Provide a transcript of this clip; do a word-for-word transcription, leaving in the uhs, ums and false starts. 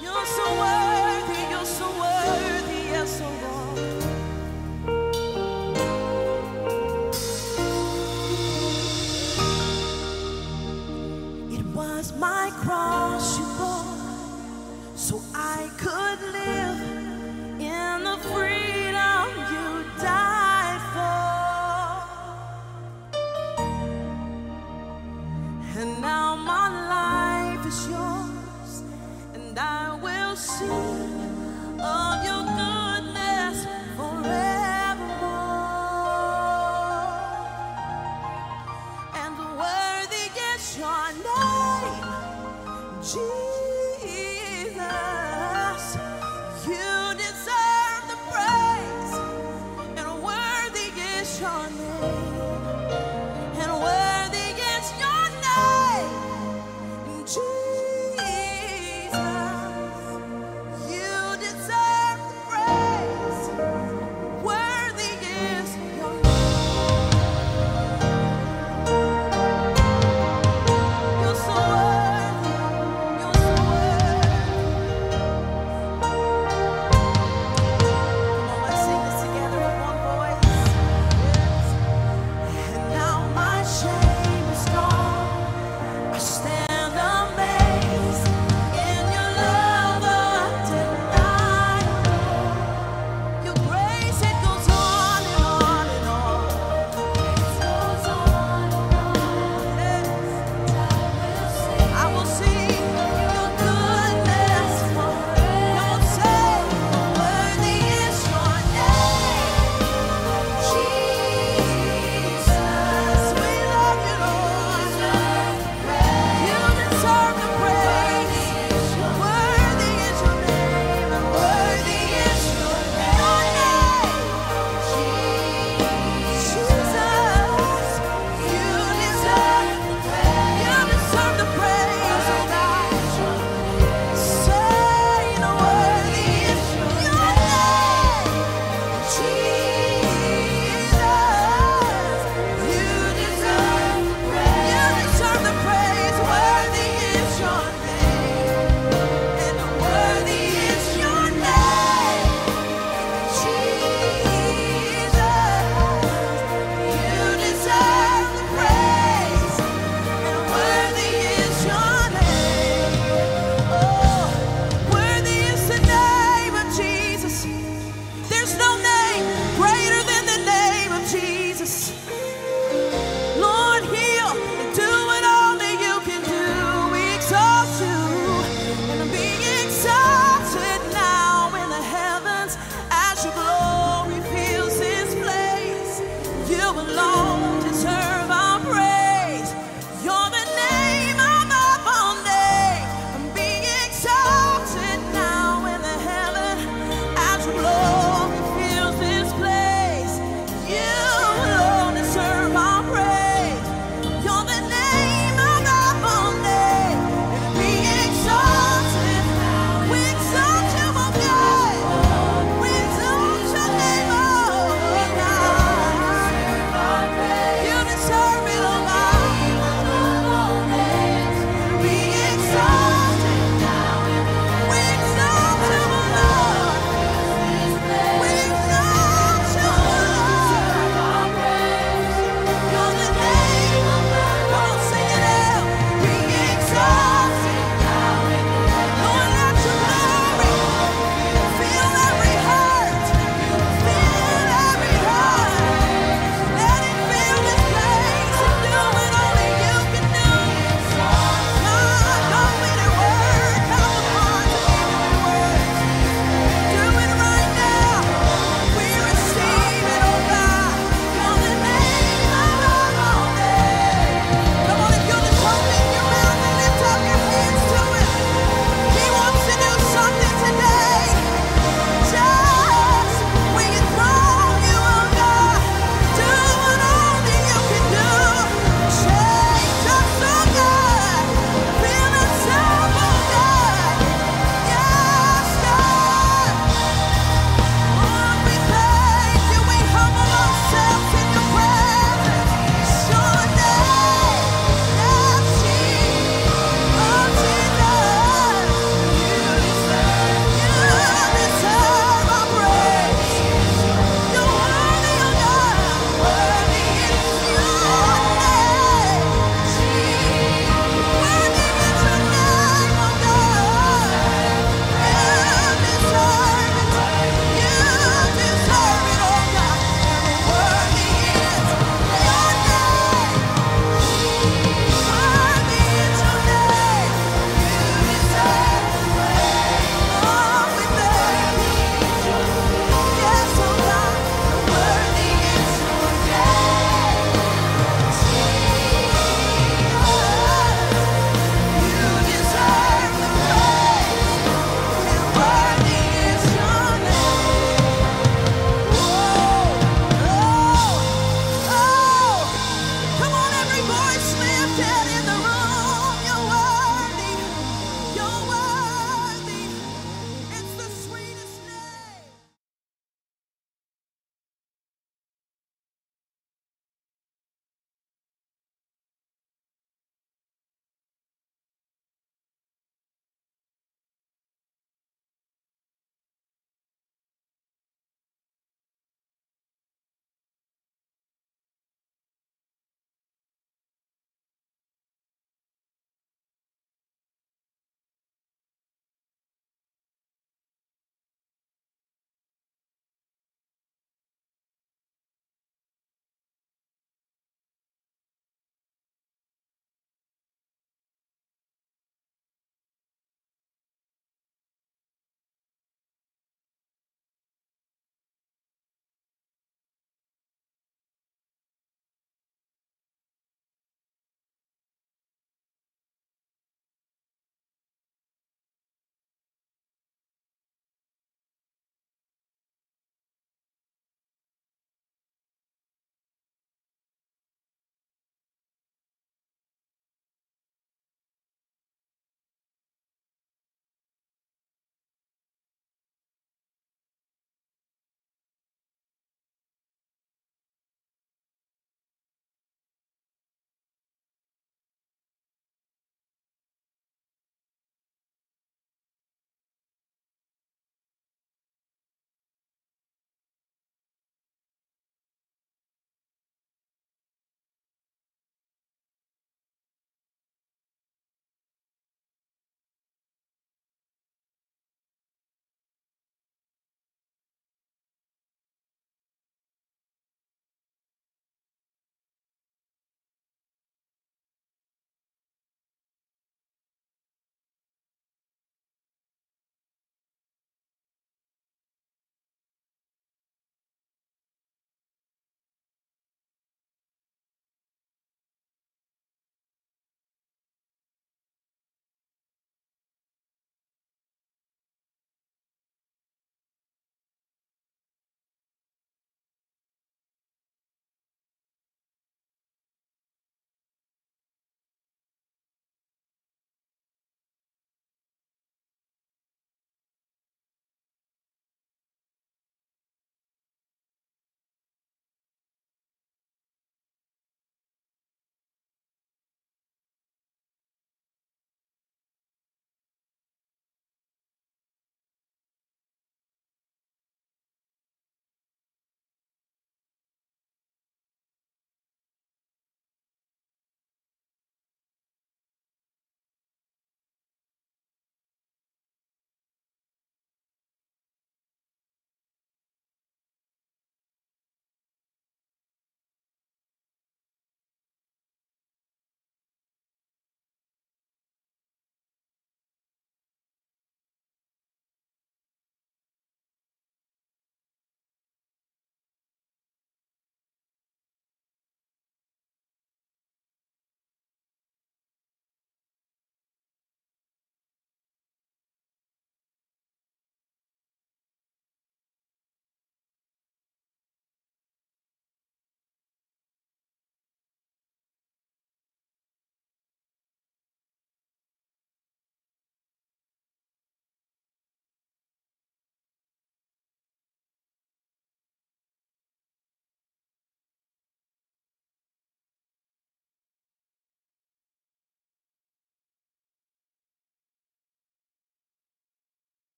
You're so worthy, you're so worthy, you're so worthy. It was my cross you bore, so I could live in the freedom you died for. And now my life is yours, and I will sing of your goodness forevermore. And worthy is your name, Jesus. You deserve the praise, and worthy is your name, and worthy is your name, Jesus. Alone deserve